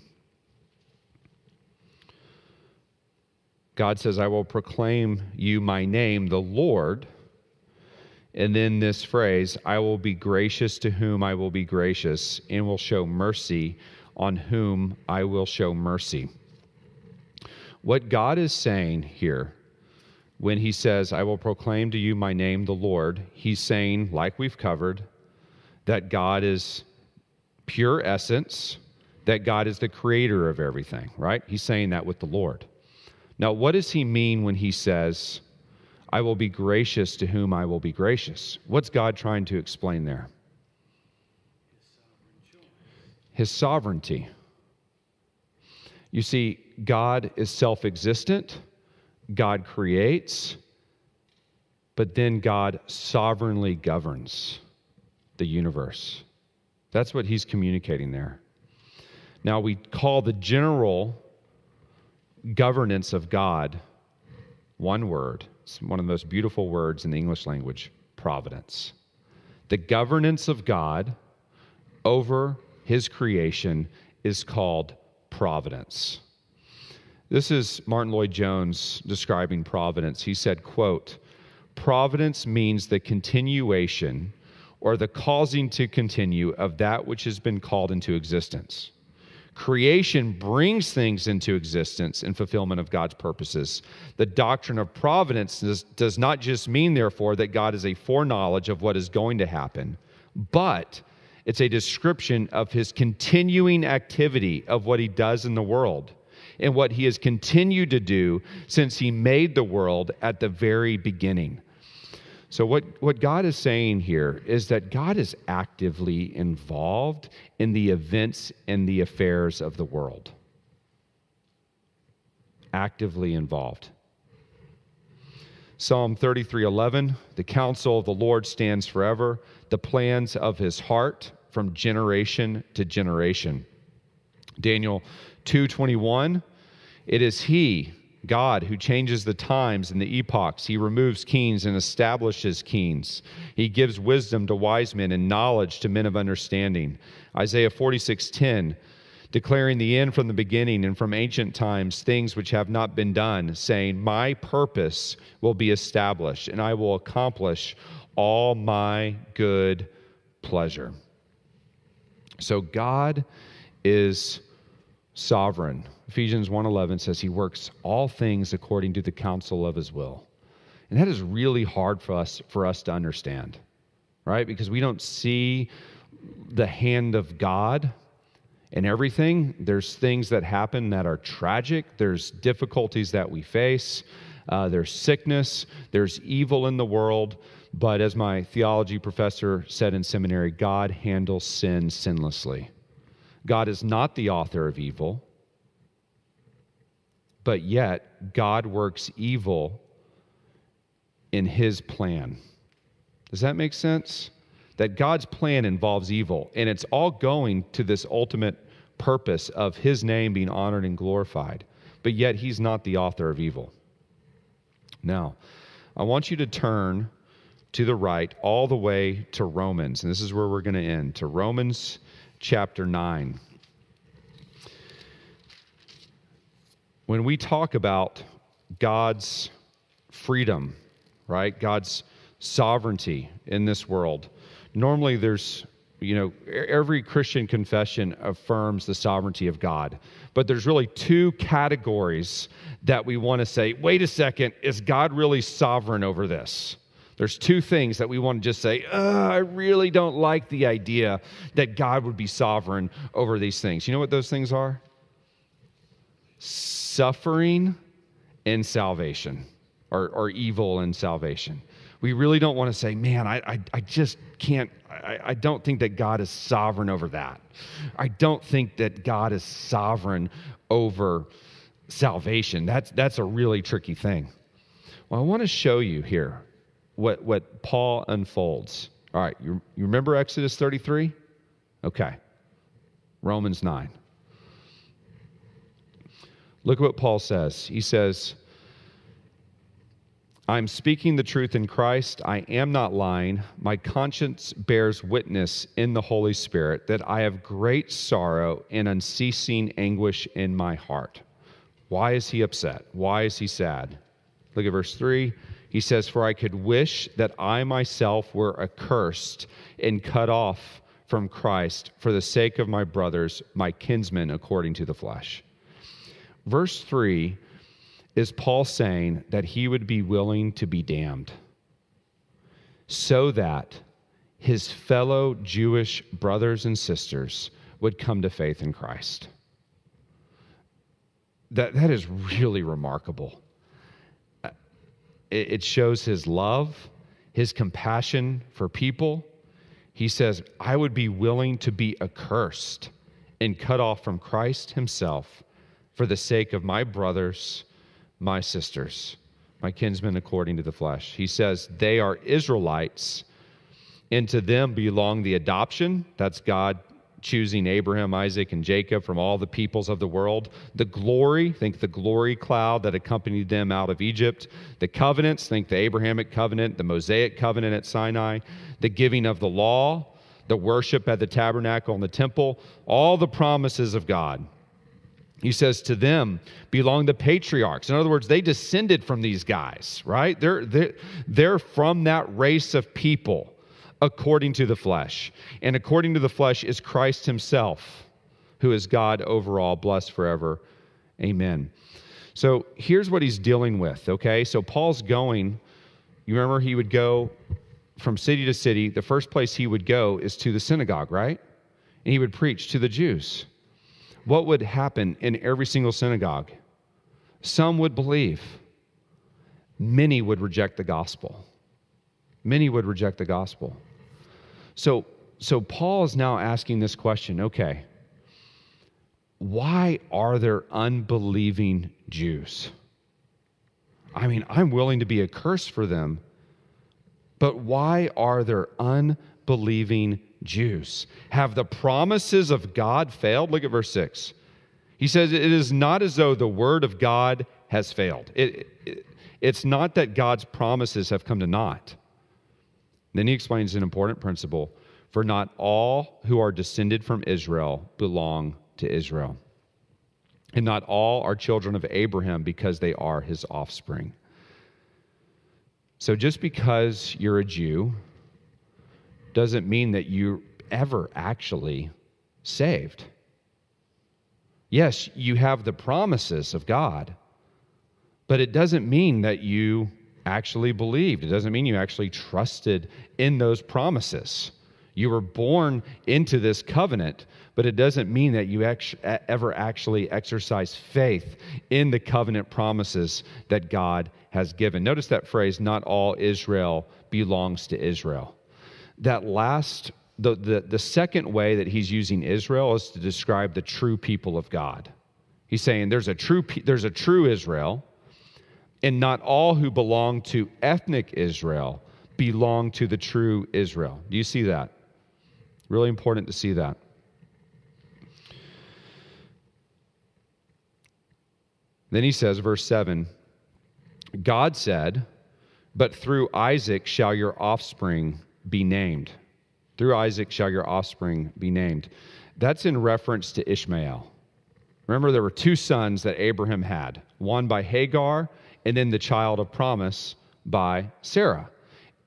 God says, I will proclaim you my name, the Lord. And then this phrase, I will be gracious to whom I will be gracious, and will show mercy on whom I will show mercy. What God is saying here, when he says, I will proclaim to you my name, the Lord, he's saying, like we've covered, that God is pure essence, that God is the creator of everything, right? He's saying that with the Lord. Now, what does he mean when he says, I will be gracious to whom I will be gracious? What's God trying to explain there? His sovereignty. You see, God is self-existent. God creates, but then God sovereignly governs the universe. That's what he's communicating there. Now, we call the general governance of God one word. It's one of the most beautiful words in the English language, providence. The governance of God over his creation is called providence. This is Martin Lloyd-Jones describing providence. He said, quote, providence means the continuation or the causing to continue of that which has been called into existence. Creation brings things into existence in fulfillment of God's purposes. The doctrine of providence does, does not just mean, therefore, that God is a foreknowledge of what is going to happen, but it's a description of his continuing activity of what he does in the world and what he has continued to do since he made the world at the very beginning. So what, what God is saying here is that God is actively involved in the events and the affairs of the world. Actively involved. Psalm thirty-three eleven, the counsel of the Lord stands forever, the plans of his heart from generation to generation. Daniel two twenty-one, it is he, God, who changes the times and the epochs. He removes kings and establishes kings. He gives wisdom to wise men and knowledge to men of understanding. Isaiah forty-six ten, declaring the end from the beginning and from ancient times things which have not been done, saying, my purpose will be established, and I will accomplish all my good pleasure. So God is sovereign. Ephesians one eleven says he works all things according to the counsel of his will. And that is really hard for us for us to understand, right? Because we don't see the hand of God in everything. There's things that happen that are tragic. There's difficulties that we face. Uh, there's sickness. There's evil in the world. But as my theology professor said in seminary, God handles sin sinlessly. God is not the author of evil, but yet God works evil in his plan. Does that make sense? That God's plan involves evil, and it's all going to this ultimate purpose of his name being honored and glorified, but yet he's not the author of evil. Now, I want you to turn to the right all the way to Romans, and this is where we're going to end, to Romans chapter nine. When we talk about God's freedom, right, God's sovereignty in this world, normally there's, you know, every Christian confession affirms the sovereignty of God, but there's really two categories that we want to say, wait a second, is God really sovereign over this? There's two things that we want to just say, I really don't like the idea that God would be sovereign over these things. You know what those things are? Suffering and salvation. or, or evil and salvation. We really don't want to say, man, I, I, I just can't, I, I don't think that God is sovereign over that. I don't think that God is sovereign over salvation. That's, that's a really tricky thing. Well, I want to show you here what, what Paul unfolds. All right, you, you remember Exodus thirty-three? Okay, Romans nine. Look at what Paul says. He says, I'm speaking the truth in Christ. I am not lying. My conscience bears witness in the Holy Spirit that I have great sorrow and unceasing anguish in my heart. Why is he upset? Why is he sad? Look at verse three. He says, for I could wish that I myself were accursed and cut off from Christ for the sake of my brothers, my kinsmen, according to the flesh. Verse three is Paul saying that he would be willing to be damned so that his fellow Jewish brothers and sisters would come to faith in Christ. That, that is really remarkable. It, it shows his love, his compassion for people. He says, I would be willing to be accursed and cut off from Christ himself for the sake of my brothers, my sisters, my kinsmen according to the flesh. He says, they are Israelites, and to them belong the adoption. That's God choosing Abraham, Isaac, and Jacob from all the peoples of the world. The glory, think the glory cloud that accompanied them out of Egypt. The covenants, think the Abrahamic covenant, the Mosaic covenant at Sinai. The giving of the law, the worship at the tabernacle and the temple. All the promises of God. He says to them belong the patriarchs. In other words, they descended from these guys, right? They're, they're, they're from that race of people according to the flesh. And according to the flesh is Christ himself, who is God over all, blessed forever. Amen. So here's what he's dealing with, okay? So Paul's going, you remember he would go from city to city. The first place he would go is to the synagogue, right? And he would preach to the Jews. What would happen in every single synagogue? Some would believe. Many would reject the gospel. Many would reject the gospel. So, so Paul is now asking this question, okay, why are there unbelieving Jews? I mean, I'm willing to be a curse for them, but why are there unbelieving Jews? Jews. Have the promises of God failed? Look at verse six. He says, it is not as though the word of God has failed. It, it, it's not that God's promises have come to naught. Then he explains an important principle, for not all who are descended from Israel belong to Israel. And not all are children of Abraham because they are his offspring. So just because you're a Jew doesn't mean that you're ever actually saved. Yes, you have the promises of God, but it doesn't mean that you actually believed. It doesn't mean you actually trusted in those promises. You were born into this covenant, but it doesn't mean that you ex- ever actually exercise faith in the covenant promises that God has given. Notice that phrase, not all Israel belongs to Israel. That last, the, the, the second way that he's using Israel is to describe the true people of God. He's saying there's a true, there's a true Israel, and not all who belong to ethnic Israel belong to the true Israel. Do you see that? Really important to see that. Then he says, verse seven, God said, but through Isaac shall your offspring be named. Through Isaac shall your offspring be named. That's in reference to Ishmael. Remember, there were two sons that Abraham had, one by Hagar and then the child of promise by Sarah.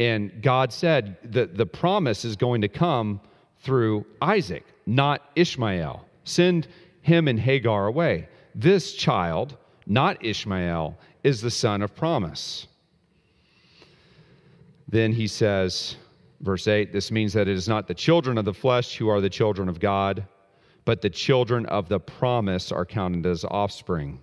And God said that the promise is going to come through Isaac, not Ishmael. Send him and Hagar away. This child, not Ishmael, is the son of promise. Then he says, verse eight, this means that it is not the children of the flesh who are the children of God, but the children of the promise are counted as offspring.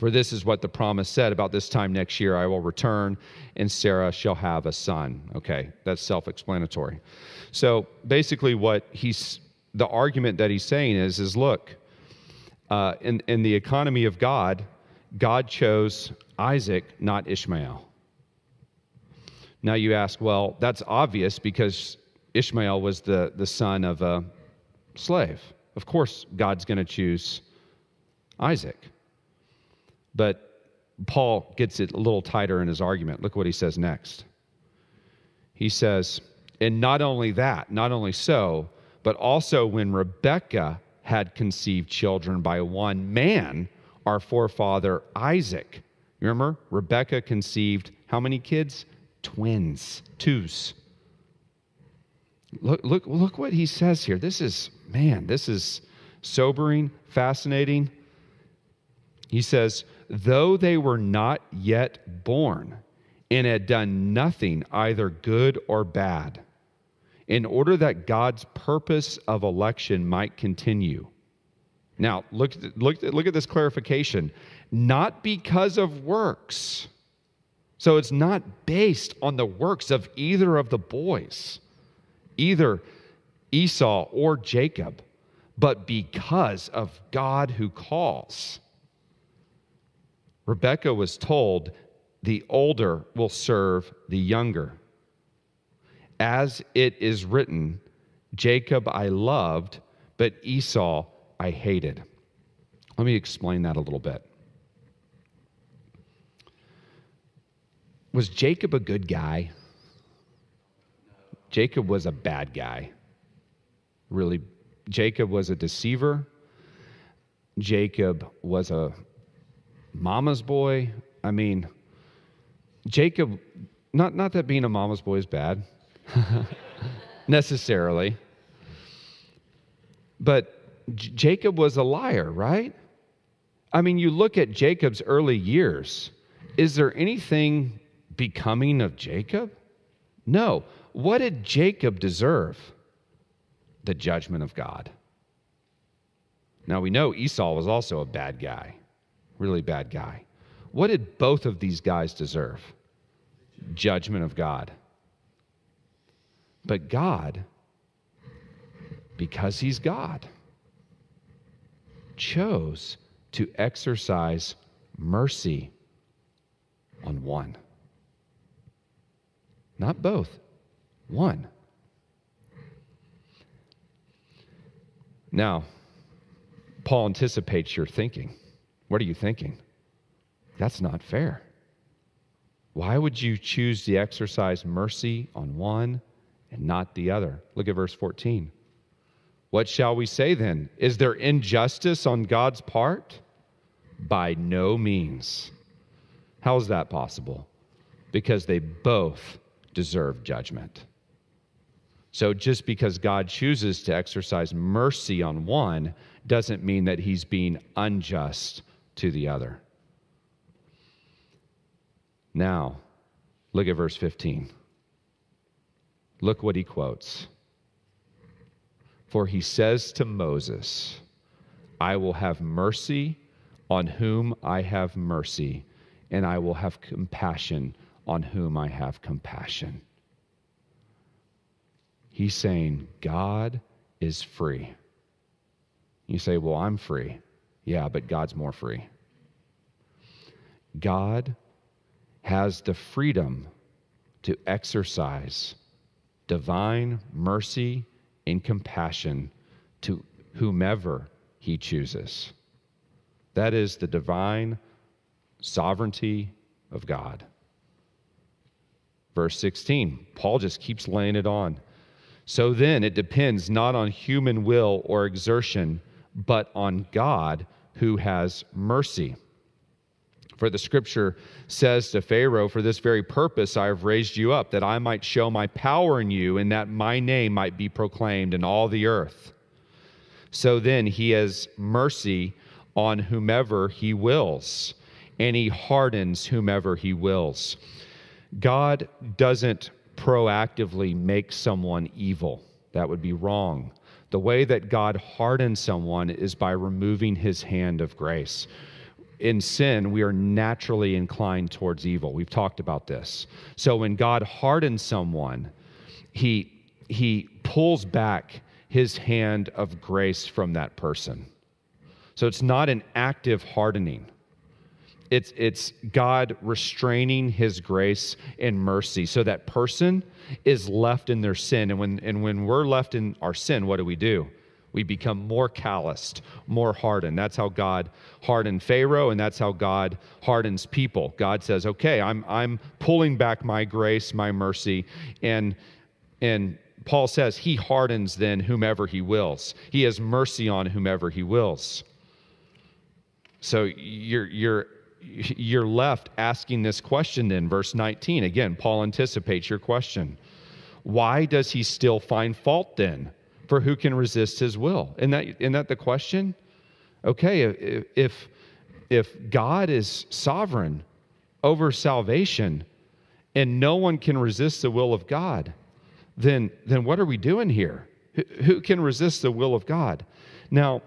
For this is what the promise said, about this time next year I will return, and Sarah shall have a son. Okay, that's self-explanatory. So basically what he's, the argument that he's saying is, is look, uh, in, in the economy of God, God chose Isaac, not Ishmael. Now you ask, well, that's obvious because Ishmael was the, the son of a slave. Of course God's going to choose Isaac. But Paul gets it a little tighter in his argument. Look what he says next. He says, and not only that, not only so, but also when Rebekah had conceived children by one man, our forefather Isaac. You remember? Rebekah conceived how many kids? Twins. Twos. Look, look, look what he says here. This is, man, this is sobering, fascinating. He says, though they were not yet born and had done nothing either good or bad, in order that God's purpose of election might continue. Now, look, look, look at this clarification. Not because of works. So it's not based on the works of either of the boys, either Esau or Jacob, but because of God who calls. Rebekah was told, the older will serve the younger. As it is written, Jacob I loved, but Esau I hated. Let me explain that a little bit. Was Jacob a good guy? Jacob was a bad guy. Really, Jacob was a deceiver. Jacob was a mama's boy. I mean, Jacob, not, not that being a mama's boy is bad, necessarily. But J- Jacob was a liar, right? I mean, you look at Jacob's early years. Is there anything becoming of Jacob? No. What did Jacob deserve? The judgment of God. Now, we know Esau was also a bad guy. Really bad guy. What did both of these guys deserve? Judgment of God. But God, because he's God, chose to exercise mercy on one. Not both, one. Now, Paul anticipates your thinking. What are you thinking? That's not fair. Why would you choose to exercise mercy on one and not the other? Look at verse fourteen. What shall we say then? Is there injustice on God's part? By no means. How is that possible? Because they both deserve judgment. So just because God chooses to exercise mercy on one doesn't mean that he's being unjust to the other. Now, look at verse fifteen. Look what he quotes. For he says to Moses, I will have mercy on whom I have mercy, and I will have compassion on whom I have compassion. He's saying, God is free. You say, well, I'm free. Yeah, but God's more free. God has the freedom to exercise divine mercy and compassion to whomever he chooses. That is the divine sovereignty of God. Verse sixteen, Paul just keeps laying it on. So then it depends not on human will or exertion, but on God who has mercy. For the scripture says to Pharaoh, for this very purpose I have raised you up, that I might show my power in you, and that my name might be proclaimed in all the earth. So then he has mercy on whomever he wills, and he hardens whomever he wills. God doesn't proactively make someone evil. That would be wrong. The way that God hardens someone is by removing his hand of grace. in sin, we are naturally inclined towards evil. We've talked about this. So when God hardens someone, he he pulls back his hand of grace from that person. So it's not an active hardening. It's, it's God restraining his grace and mercy. So that person is left in their sin. And when, and when we're left in our sin, what do we do? We become more calloused, more hardened. That's how God hardened Pharaoh, and that's how God hardens people. God says, okay, I'm, I'm pulling back my grace, my mercy. And, and Paul says he hardens then whomever he wills. He has mercy on whomever he wills. So you're, you're, you're left asking this question then, verse nineteen. Again, Paul anticipates your question. Why does he still find fault then? For who can resist his will? Isn't that, isn't that the question? Okay, if, if God is sovereign over salvation and no one can resist the will of God, then, then what are we doing here? Who can resist the will of God? Now,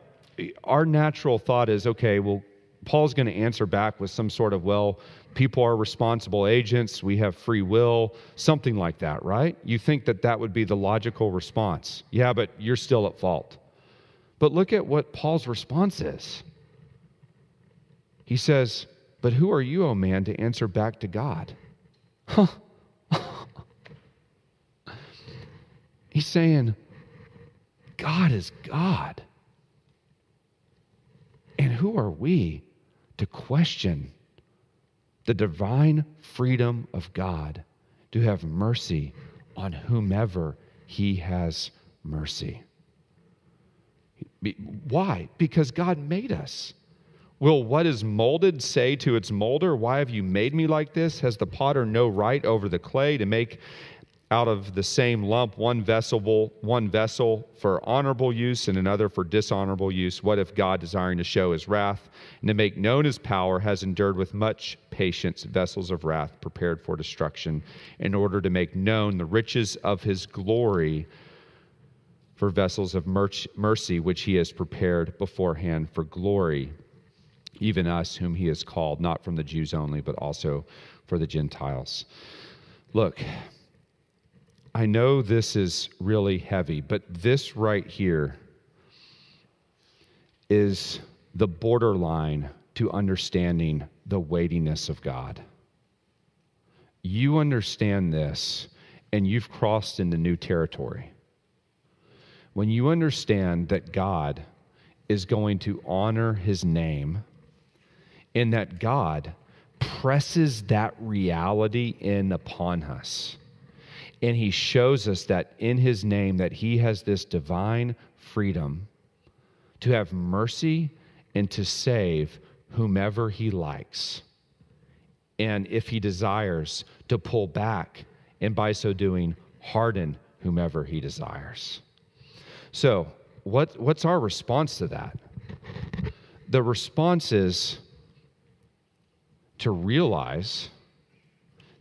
our natural thought is, okay, well, Paul's going to answer back with some sort of, well, people are responsible agents, we have free will, something like that, right? You think that that would be the logical response. Yeah, but you're still at fault. But look at what Paul's response is. He says, but who are you, O man, to answer back to God? Huh. He's saying, God is God. And who are we to question the divine freedom of God to have mercy on whomever he has mercy? Why? Because God made us. Will what is molded say to its molder, why have you made me like this? Has the potter no right over the clay to make out of the same lump one vessel, one vessel for honorable use and another for dishonorable use? What if God, desiring to show his wrath and to make known his power, has endured with much patience vessels of wrath prepared for destruction, in order to make known the riches of his glory for vessels of mercy which he has prepared beforehand for glory, even us whom he has called, not from the Jews only, but also for the Gentiles? Look, I know this is really heavy, but this right here is the borderline to understanding the weightiness of God. You understand this, and you've crossed into new territory. When you understand that God is going to honor his name, and that God presses that reality in upon us, and he shows us that in his name that he has this divine freedom to have mercy and to save whomever he likes. And if he desires, to pull back, and by so doing, harden whomever he desires. So what, what's our response to that? The response is to realize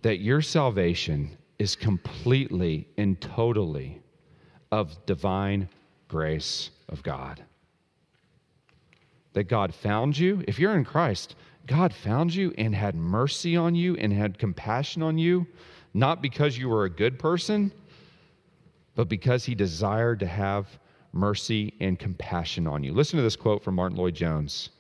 that your salvation is completely and totally of divine grace of God. That God found you. If you're in Christ, God found you and had mercy on you and had compassion on you, not because you were a good person, but because he desired to have mercy and compassion on you. Listen to this quote from Martin Lloyd-Jones.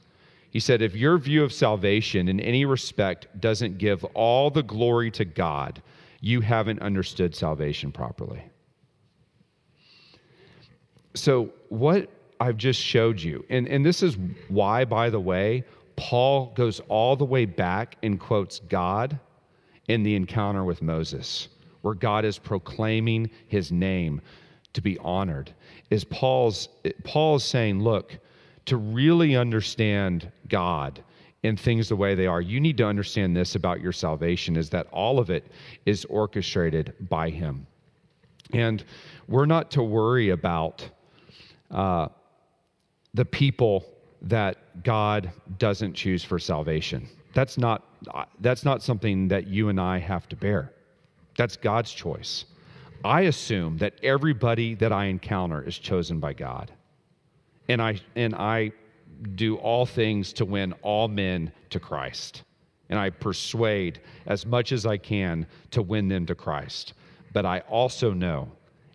He said, if your view of salvation in any respect doesn't give all the glory to God, you haven't understood salvation properly. So what I've just showed you, and, and this is why, by the way, Paul goes all the way back and quotes God in the encounter with Moses, where God is proclaiming his name to be honored. Is Paul's, Paul's saying, look, to really understand God and things the way they are, you need to understand this about your salvation, is that all of it is orchestrated by him. And we're not to worry about uh, the people that God doesn't choose for salvation. That's not, that's not something that you and I have to bear. That's God's choice. I assume that everybody that I encounter is chosen by God. And I, and I do all things to win all men to Christ. And I persuade as much as I can to win them to Christ. But I also know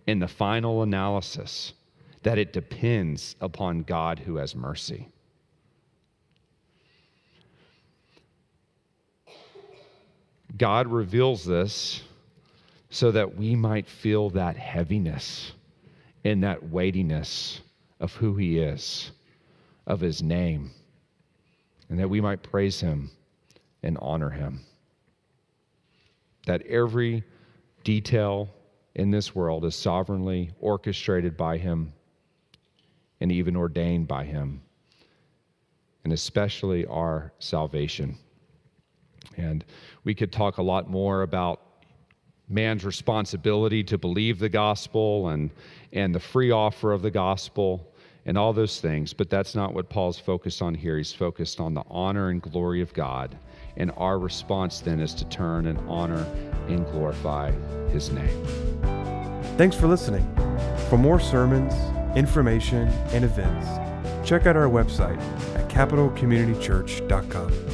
in the final analysis that it depends upon God who has mercy. God reveals this so that we might feel that heaviness and that weightiness of who he is, of his name, and that we might praise him and honor him. That every detail in this world is sovereignly orchestrated by him and even ordained by him, and especially our salvation. And we could talk a lot more about man's responsibility to believe the gospel and, and the free offer of the gospel and all those things, but that's not what Paul's focused on here. He's focused on the honor and glory of God, and our response then is to turn and honor and glorify his name. Thanks for listening. For more sermons, information, and events, check out our website at capital community church dot com.